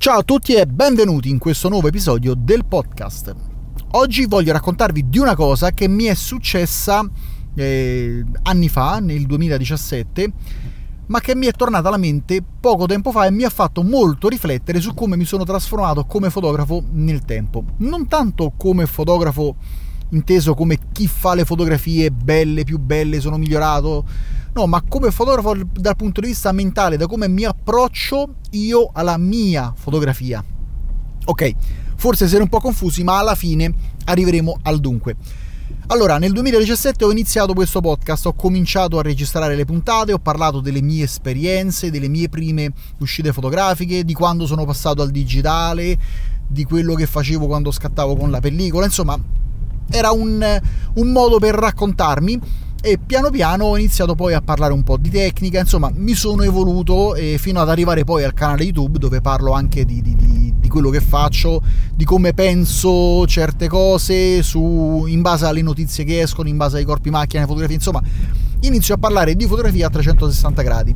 Ciao a tutti e benvenuti in questo nuovo episodio del podcast. Oggi voglio raccontarvi di una cosa che mi è successa anni fa, nel 2017, ma che mi è tornata alla mente poco tempo fa e mi ha fatto molto riflettere su come mi sono trasformato come fotografo nel tempo. Non tanto come fotografo inteso come chi fa le fotografie belle, più belle, sono migliorato, no, ma come fotografo dal punto di vista mentale, da come mi approccio io alla mia fotografia. Ok, forse siete un po' confusi, ma alla fine arriveremo al dunque. Allora, nel 2017 ho iniziato questo podcast, ho cominciato a registrare le puntate, ho parlato delle mie esperienze, delle mie prime uscite fotografiche, di quando sono passato al digitale, di quello che facevo quando scattavo con la pellicola, insomma era un modo per raccontarmi e piano piano ho iniziato poi a parlare un po' di tecnica, insomma mi sono evoluto fino ad arrivare poi al canale YouTube dove parlo anche di quello che faccio, di come penso certe cose in base alle notizie che escono, in base ai corpi macchina, alle fotografie, insomma inizio a parlare di fotografia a 360 gradi.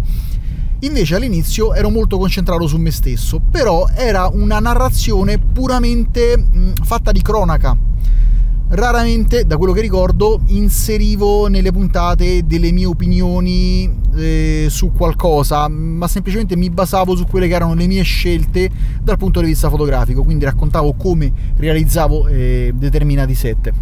Invece all'inizio ero molto concentrato su me stesso, però era una narrazione puramente fatta di cronaca. Raramente, da quello che ricordo, inserivo nelle puntate delle mie opinioni su qualcosa, ma semplicemente mi basavo su quelle che erano le mie scelte dal punto di vista fotografico, quindi raccontavo come realizzavo determinati set.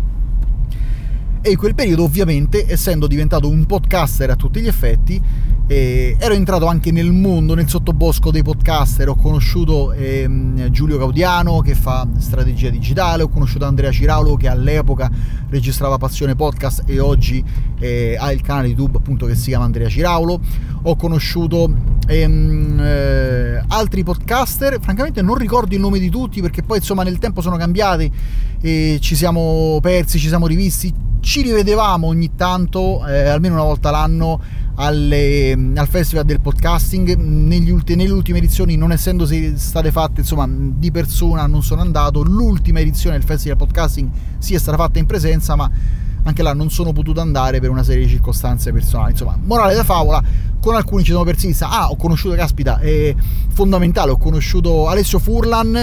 E in quel periodo, ovviamente, essendo diventato un podcaster a tutti gli effetti, ero entrato anche nel mondo, nel sottobosco dei podcaster. Ho conosciuto Giulio Gaudiano che fa strategia digitale, ho conosciuto Andrea Ciraulo che all'epoca registrava Passione Podcast e oggi ha il canale YouTube appunto che si chiama Andrea Ciraulo. Ho conosciuto altri podcaster, francamente non ricordo il nome di tutti perché poi insomma nel tempo sono cambiati, ci siamo persi, ci siamo rivisti, ci rivedevamo ogni tanto almeno una volta l'anno al festival del podcasting. Nelle ultime edizioni, non essendo state fatte insomma di persona, non sono andato. L'ultima edizione del festival podcasting sì, è stata fatta in presenza, ma anche là non sono potuto andare per una serie di circostanze personali. Insomma, morale da favola, con alcuni ci sono persino. Ho conosciuto, caspita, è fondamentale, ho conosciuto Alessio Furlan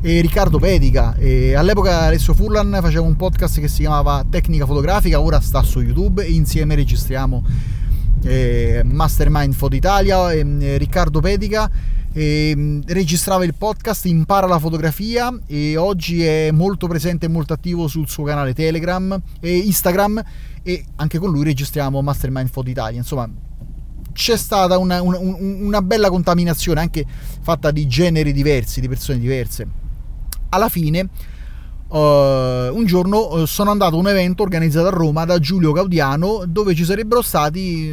e Riccardo Pedica. All'epoca Alessio Furlan faceva un podcast che si chiamava Tecnica Fotografica, ora sta su YouTube e insieme registriamo Mastermind Foto Italia. Riccardo Pedica registrava il podcast Impara la Fotografia e oggi è molto presente e molto attivo sul suo canale Telegram e Instagram, e anche con lui registriamo Mastermind Foto Italia. Insomma c'è stata una bella contaminazione anche fatta di generi diversi, di persone diverse. Alla fine un giorno sono andato a un evento organizzato a Roma da Giulio Gaudiano dove ci sarebbero stati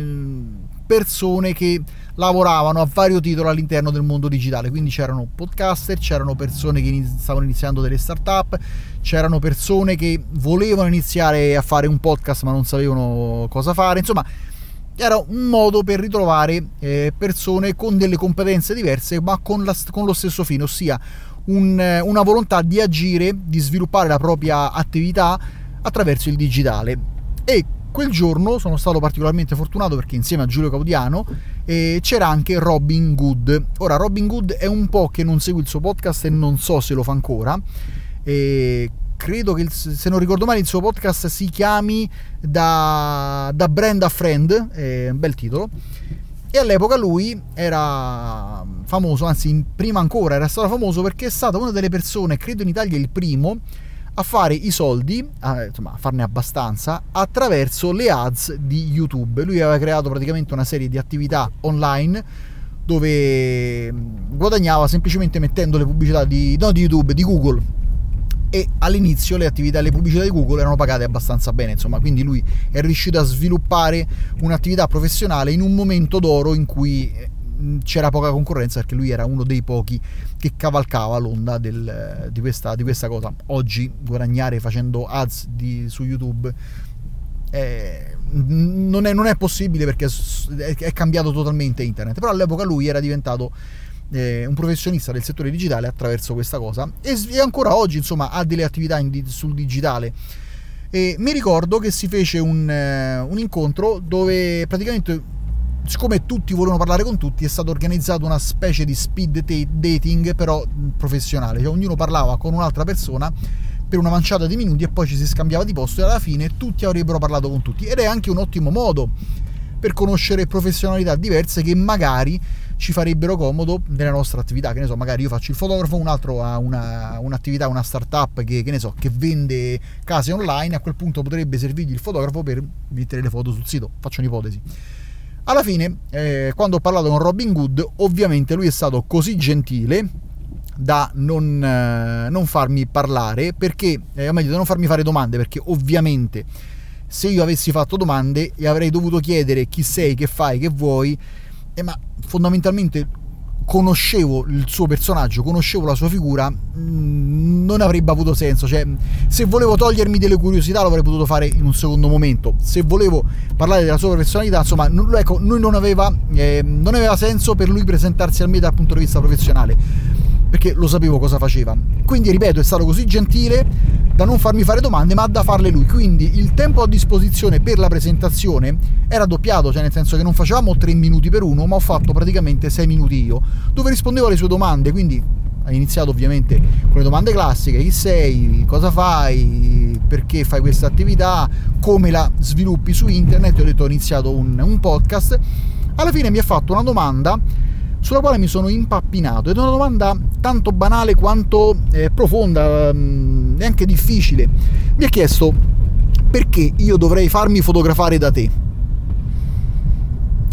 persone che lavoravano a vario titolo all'interno del mondo digitale, quindi c'erano podcaster, c'erano persone che stavano iniziando delle startup, c'erano persone che volevano iniziare a fare un podcast ma non sapevano cosa fare. Insomma era un modo per ritrovare persone con delle competenze diverse ma con lo stesso fine, ossia una volontà di agire, di sviluppare la propria attività attraverso il digitale. E quel giorno sono stato particolarmente fortunato perché insieme a Giulio Gaudiano c'era anche Robin Good. Ora Robin Good è un po' che non seguo il suo podcast e non so se lo fa ancora, credo che se non ricordo male il suo podcast si chiami da Brand a Friend, un bel titolo. E all'epoca lui era famoso, anzi prima ancora era stato famoso perché è stato una delle persone, credo in Italia il primo, a fare i soldi, insomma a farne abbastanza, attraverso le ads di YouTube. Lui aveva creato praticamente una serie di attività online dove guadagnava semplicemente mettendo le pubblicità di YouTube, di Google. E all'inizio le pubblicità di Google erano pagate abbastanza bene, insomma, quindi lui è riuscito a sviluppare un'attività professionale in un momento d'oro in cui c'era poca concorrenza, perché lui era uno dei pochi che cavalcava l'onda di questa cosa. Oggi guadagnare facendo ads su YouTube non è possibile perché è cambiato totalmente internet, però all'epoca lui era diventato un professionista del settore digitale attraverso questa cosa e ancora oggi insomma ha delle attività sul digitale. E mi ricordo che si fece un incontro dove praticamente siccome tutti volevano parlare con tutti, è stato organizzato una specie di speed dating però professionale, cioè ognuno parlava con un'altra persona per una manciata di minuti e poi ci si scambiava di posto e alla fine tutti avrebbero parlato con tutti, ed è anche un ottimo modo per conoscere professionalità diverse che magari ci farebbero comodo nella nostra attività. Che ne so, magari io faccio il fotografo, un altro ha un'attività, una startup che vende case online, a quel punto potrebbe servirgli il fotografo per mettere le foto sul sito, faccio un'ipotesi. Alla fine, quando ho parlato con Robin Good, ovviamente lui è stato così gentile da non farmi parlare, perché o meglio, da non farmi fare domande, perché ovviamente se io avessi fatto domande e avrei dovuto chiedere chi sei, che fai, che vuoi, ma fondamentalmente conoscevo il suo personaggio, conoscevo la sua figura, non avrebbe avuto senso. Cioè, se volevo togliermi delle curiosità lo avrei potuto fare in un secondo momento, se volevo parlare della sua personalità, insomma, ecco, lui non aveva senso per lui presentarsi a me dal punto di vista professionale, perché lo sapevo cosa faceva. Quindi, ripeto, è stato così gentile da non farmi fare domande ma da farle lui, quindi il tempo a disposizione per la presentazione era doppiato, cioè nel senso che non facevamo 3 minuti per uno, ma ho fatto praticamente 6 minuti io, dove rispondevo alle sue domande. Quindi ha iniziato ovviamente con le domande classiche: chi sei, cosa fai, perché fai questa attività, come la sviluppi su internet. Ho detto ho iniziato un podcast. Alla fine mi ha fatto una domanda sulla quale mi sono impappinato, ed è una domanda tanto banale quanto profonda e anche difficile. Mi ha chiesto: perché io dovrei farmi fotografare da te?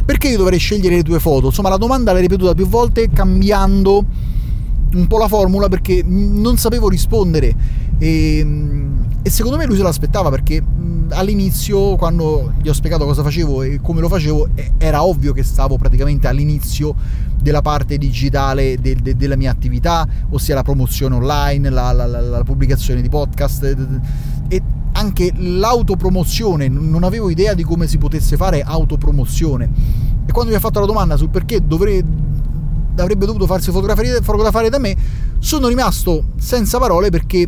Perché io dovrei scegliere le tue foto? Insomma, la domanda l'hai ripetuta più volte, cambiando un po' la formula, perché non sapevo rispondere, e secondo me lui se l'aspettava, perché all'inizio, quando gli ho spiegato cosa facevo e come lo facevo, era ovvio che stavo praticamente all'inizio della parte digitale della mia attività, ossia la promozione online, la pubblicazione di podcast e anche l'autopromozione. Non avevo idea di come si potesse fare autopromozione, e quando mi ha fatto la domanda sul perché avrebbe dovuto farsi fotografare da me, sono rimasto senza parole, perché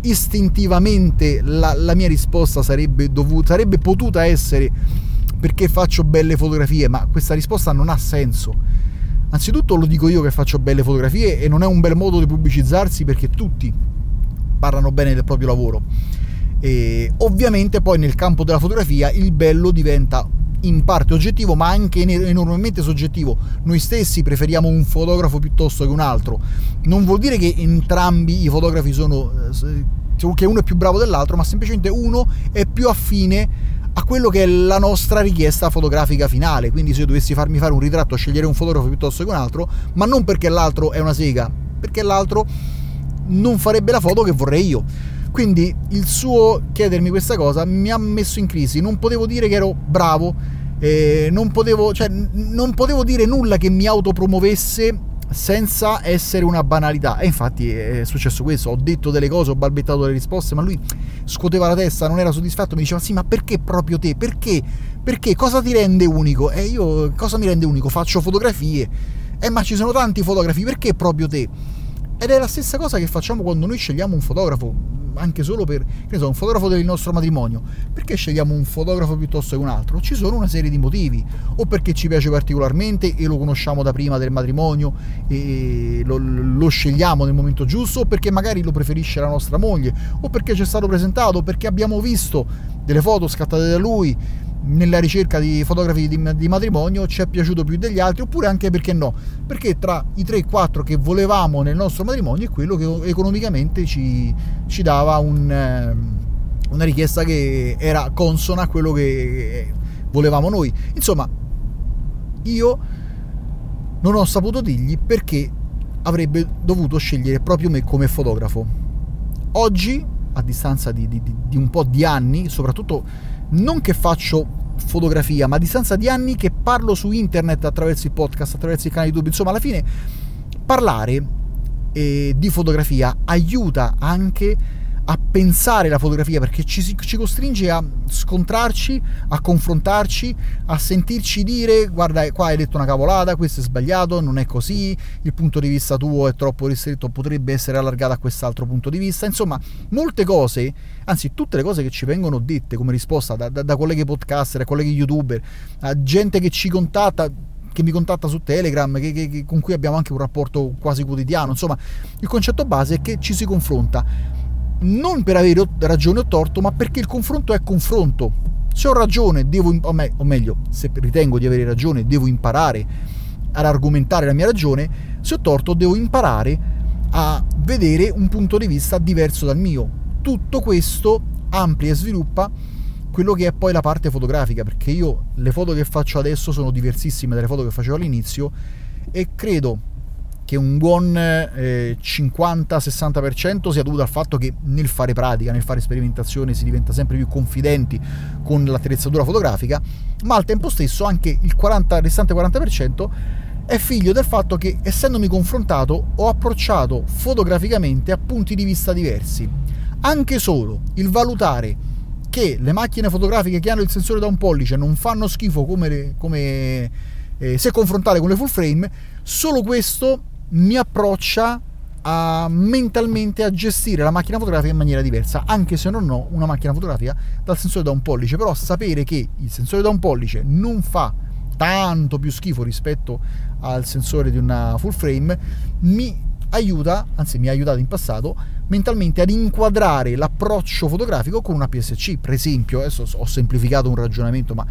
istintivamente la mia risposta sarebbe potuta essere: perché faccio belle fotografie, ma questa risposta non ha senso. Anzitutto lo dico io che faccio belle fotografie, e non è un bel modo di pubblicizzarsi, perché tutti parlano bene del proprio lavoro. E ovviamente poi nel campo della fotografia il bello diventa in parte oggettivo, ma anche enormemente soggettivo. Noi stessi preferiamo un fotografo piuttosto che un altro. Non vuol dire che entrambi i fotografi che uno è più bravo dell'altro, ma semplicemente uno è più affine a quello che è la nostra richiesta fotografica finale. Quindi se io dovessi farmi fare un ritratto, scegliere un fotografo piuttosto che un altro, ma non perché l'altro è una sega, perché l'altro non farebbe la foto che vorrei io. Quindi il suo chiedermi questa cosa mi ha messo in crisi. Non potevo dire che ero bravo, non potevo dire nulla che mi autopromuovesse senza essere una banalità. E infatti è successo questo: ho detto delle cose, ho balbettato delle risposte, ma lui scuoteva la testa, non era soddisfatto, mi diceva: sì, ma perché proprio te? Perché? Cosa ti rende unico? E io, cosa mi rende unico? Faccio fotografie. Ma ci sono tanti fotografi, perché proprio te? Ed è la stessa cosa che facciamo quando noi scegliamo un fotografo, anche solo per, un fotografo del nostro matrimonio. Perché scegliamo un fotografo piuttosto che un altro? Ci sono una serie di motivi: o perché ci piace particolarmente e lo conosciamo da prima del matrimonio e lo scegliamo nel momento giusto, o perché magari lo preferisce la nostra moglie, o perché ci è stato presentato, perché abbiamo visto delle foto scattate da lui nella ricerca di fotografi di matrimonio, ci è piaciuto più degli altri, oppure anche perché no, perché tra i 3-4 che volevamo nel nostro matrimonio è quello che economicamente ci dava una richiesta che era consona a quello che volevamo noi. Insomma, io non ho saputo dirgli perché avrebbe dovuto scegliere proprio me come fotografo. Oggi, a distanza di un po' di anni, soprattutto, non che faccio fotografia, ma a distanza di anni che parlo su internet attraverso il podcast, attraverso il canale YouTube, insomma, alla fine parlare di fotografia aiuta anche a pensare la fotografia, perché ci costringe a scontrarci, a confrontarci, a sentirci dire: guarda, qua hai detto una cavolata, questo è sbagliato, non è così, il punto di vista tuo è troppo ristretto, potrebbe essere allargato a quest'altro punto di vista. Insomma, molte cose, anzi tutte le cose che ci vengono dette come risposta da colleghi podcaster, a colleghi youtuber, a gente che ci contatta, che mi contatta su Telegram, con cui abbiamo anche un rapporto quasi quotidiano. Insomma, il concetto base è che ci si confronta non per avere ragione o torto, ma perché il confronto è confronto. Se ho ragione o meglio, se ritengo di avere ragione, devo imparare ad argomentare la mia ragione. Se ho torto, devo imparare a vedere un punto di vista diverso dal mio. Tutto questo amplia e sviluppa quello che è poi la parte fotografica, perché io le foto che faccio adesso sono diversissime dalle foto che facevo all'inizio, e credo che un buon 50-60% sia dovuto al fatto che nel fare pratica, nel fare sperimentazione, si diventa sempre più confidenti con l'attrezzatura fotografica, ma al tempo stesso anche il restante 40% è figlio del fatto che, essendomi confrontato, ho approcciato fotograficamente a punti di vista diversi. Anche solo il valutare che le macchine fotografiche che hanno il sensore da 1 pollice non fanno schifo come se confrontare con le full frame, solo questo mi approccia mentalmente a gestire la macchina fotografica in maniera diversa, anche se non ho una macchina fotografica dal sensore da 1 pollice. Però sapere che il sensore da 1 pollice non fa tanto più schifo rispetto al sensore di una full frame mi ha aiutato in passato mentalmente ad inquadrare l'approccio fotografico con una PSC, per esempio. Adesso ho semplificato un ragionamento, ma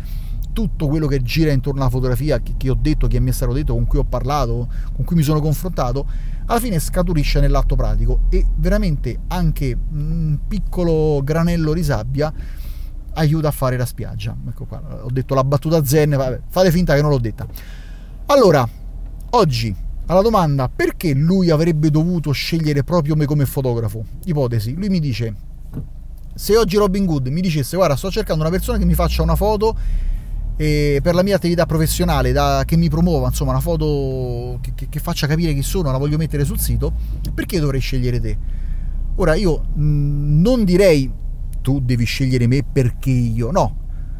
tutto quello che gira intorno alla fotografia, che ho detto, che mi è stato detto, con cui ho parlato, con cui mi sono confrontato, alla fine scaturisce nell'atto pratico, e veramente anche un piccolo granello di sabbia aiuta a fare la spiaggia. Ecco qua, ho detto la battuta zen, vabbè, fate finta che non l'ho detta. Allora, oggi, alla domanda perché lui avrebbe dovuto scegliere proprio me come fotografo, ipotesi, lui mi dice: se oggi Robin Good mi dicesse: guarda, sto cercando una persona che mi faccia una foto e per la mia attività professionale, che mi promuova, insomma, una foto che faccia capire chi sono, la voglio mettere sul sito, perché dovrei scegliere te? Ora, io non direi tu devi scegliere me perché io, no,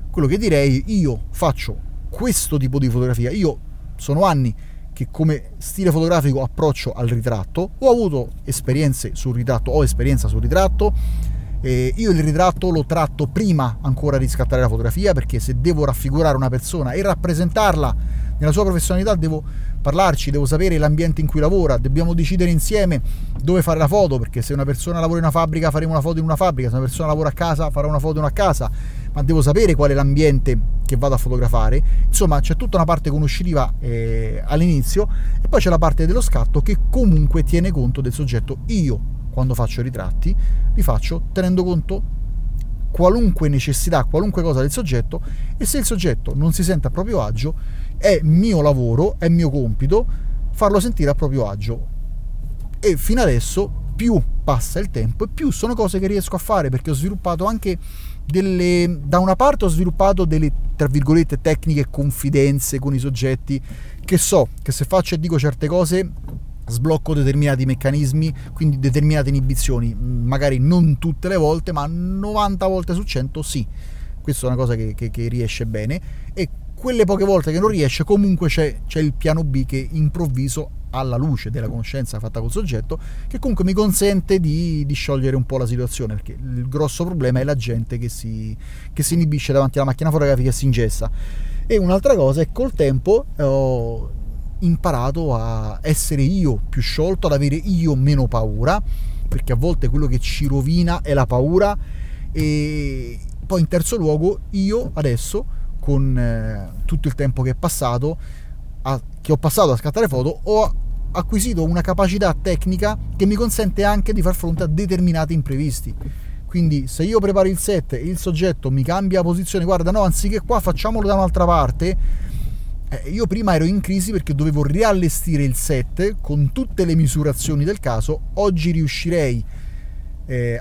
quello che direi: io faccio questo tipo di fotografia, io sono anni che come stile fotografico approccio al ritratto, ho avuto esperienze sul ritratto, ho esperienza sul ritratto. Io il ritratto lo tratto prima ancora di scattare la fotografia, perché se devo raffigurare una persona e rappresentarla nella sua professionalità, devo parlarci, devo sapere l'ambiente in cui lavora, dobbiamo decidere insieme dove fare la foto, perché se una persona lavora in una fabbrica faremo una foto in una fabbrica, se una persona lavora a casa farà una foto in una casa, ma devo sapere qual è l'ambiente che vado a fotografare. Insomma, c'è tutta una parte conoscitiva all'inizio, e poi c'è la parte dello scatto che comunque tiene conto del soggetto. Io, quando faccio ritratti, li faccio tenendo conto qualunque necessità, qualunque cosa del soggetto, e se il soggetto non si sente a proprio agio, è mio lavoro, è mio compito farlo sentire a proprio agio. E fino adesso, più passa il tempo e più sono cose che riesco a fare, perché ho sviluppato anche da una parte ho sviluppato delle, tra virgolette, tecniche, confidenze con i soggetti, che so che se faccio e dico certe cose sblocco determinati meccanismi, quindi determinate inibizioni, magari non tutte le volte, ma 90 volte su 100 sì. Questa è una cosa che riesce bene, e quelle poche volte che non riesce comunque c'è il piano B, che improvviso alla luce della conoscenza fatta col soggetto, che comunque mi consente di sciogliere un po' la situazione, perché il grosso problema è la gente che si inibisce davanti alla macchina fotografica e si ingessa. E un'altra cosa è, col tempo ho imparato a essere io più sciolto, ad avere io meno paura, perché a volte quello che ci rovina è la paura. E poi, in terzo luogo, io adesso, con tutto il tempo che è passato che ho passato a scattare foto, ho acquisito una capacità tecnica che mi consente anche di far fronte a determinati imprevisti. Quindi, se io preparo il set e il soggetto mi cambia posizione, guarda, no, anziché qua facciamolo da un'altra parte, io prima ero in crisi perché dovevo riallestire il set con tutte le misurazioni del caso. Oggi riuscirei,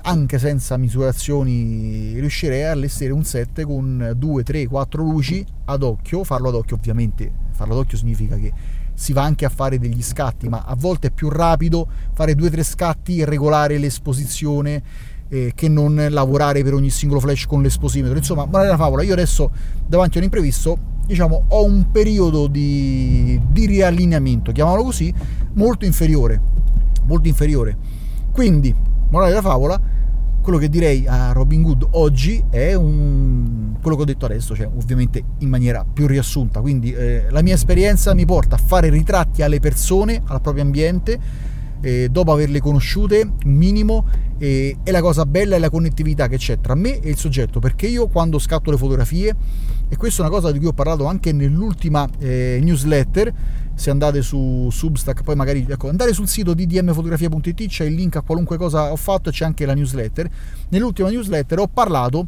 anche senza misurazioni, riuscirei a allestire un set con 2, 3, 4 luci ad occhio, farlo ad occhio ovviamente. Farlo ad occhio significa che si va anche a fare degli scatti, ma a volte è più rapido fare 2-3 scatti e regolare l'esposizione che non lavorare per ogni singolo flash con l'esposimetro. Insomma, ma è una favola. Io adesso, davanti a un imprevisto, diciamo, ho un periodo di riallineamento, chiamiamolo così, molto inferiore. Quindi, morale della favola, quello che direi a Robin Good oggi è quello che ho detto adesso, cioè ovviamente in maniera più riassunta. Quindi la mia esperienza mi porta a fare ritratti alle persone, al proprio ambiente, dopo averle conosciute, un minimo, e la cosa bella è la connettività che c'è tra me e il soggetto, perché io quando scatto le fotografie, e questa è una cosa di cui ho parlato anche nell'ultima newsletter, se andate su Substack, poi magari andate sul sito ddmfotografia.it, c'è il link a qualunque cosa ho fatto e c'è anche la newsletter. Nell'ultima newsletter ho parlato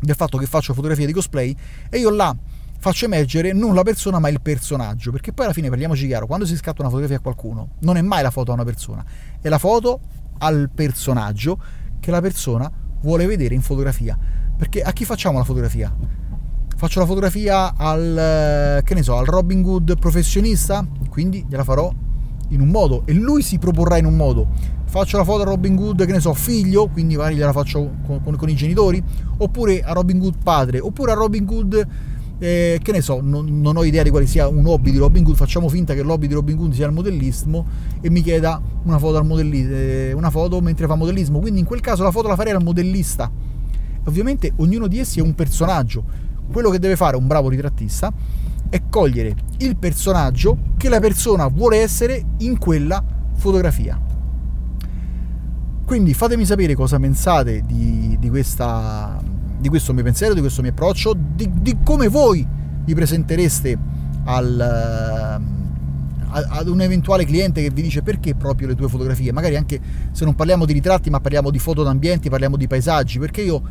del fatto che faccio fotografie di cosplay e io là faccio emergere non la persona ma il personaggio, perché poi alla fine, parliamoci chiaro, quando si scatta una fotografia a qualcuno non è mai la foto a una persona, è la foto al personaggio che la persona vuole vedere in fotografia. Perché a chi facciamo la fotografia? Faccio la fotografia al, che ne so, al Robin Good professionista, quindi gliela farò in un modo e lui si proporrà in un modo. Faccio la foto a Robin Good, che ne so, figlio, quindi magari gliela faccio con i genitori, oppure a Robin Good padre, oppure a Robin Good che ne so, non ho idea di quale sia un hobby di Robin Good, facciamo finta che l'hobby di Robin Good sia il modellismo e mi chieda una foto al una foto mentre fa modellismo, quindi in quel caso la foto la farei al modellista. Ovviamente ognuno di essi è un personaggio. Quello che deve fare un bravo ritrattista è cogliere il personaggio che la persona vuole essere in quella fotografia. Quindi fatemi sapere cosa pensate di questo mio pensiero, di questo mio approccio, di come voi vi presentereste ad un eventuale cliente che vi dice perché proprio le tue fotografie, magari anche se non parliamo di ritratti ma parliamo di foto d'ambienti, parliamo di paesaggi, perché io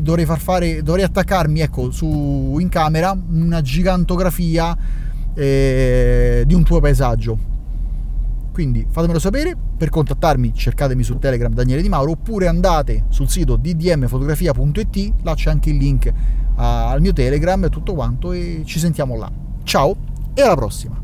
dovrei attaccarmi, ecco, in camera una gigantografia di un tuo paesaggio. Quindi fatemelo sapere. Per contattarmi cercatemi su Telegram Daniele Di Mauro, oppure andate sul sito ddmfotografia.it, là c'è anche il link al mio Telegram e tutto quanto, e ci sentiamo là. Ciao e alla prossima.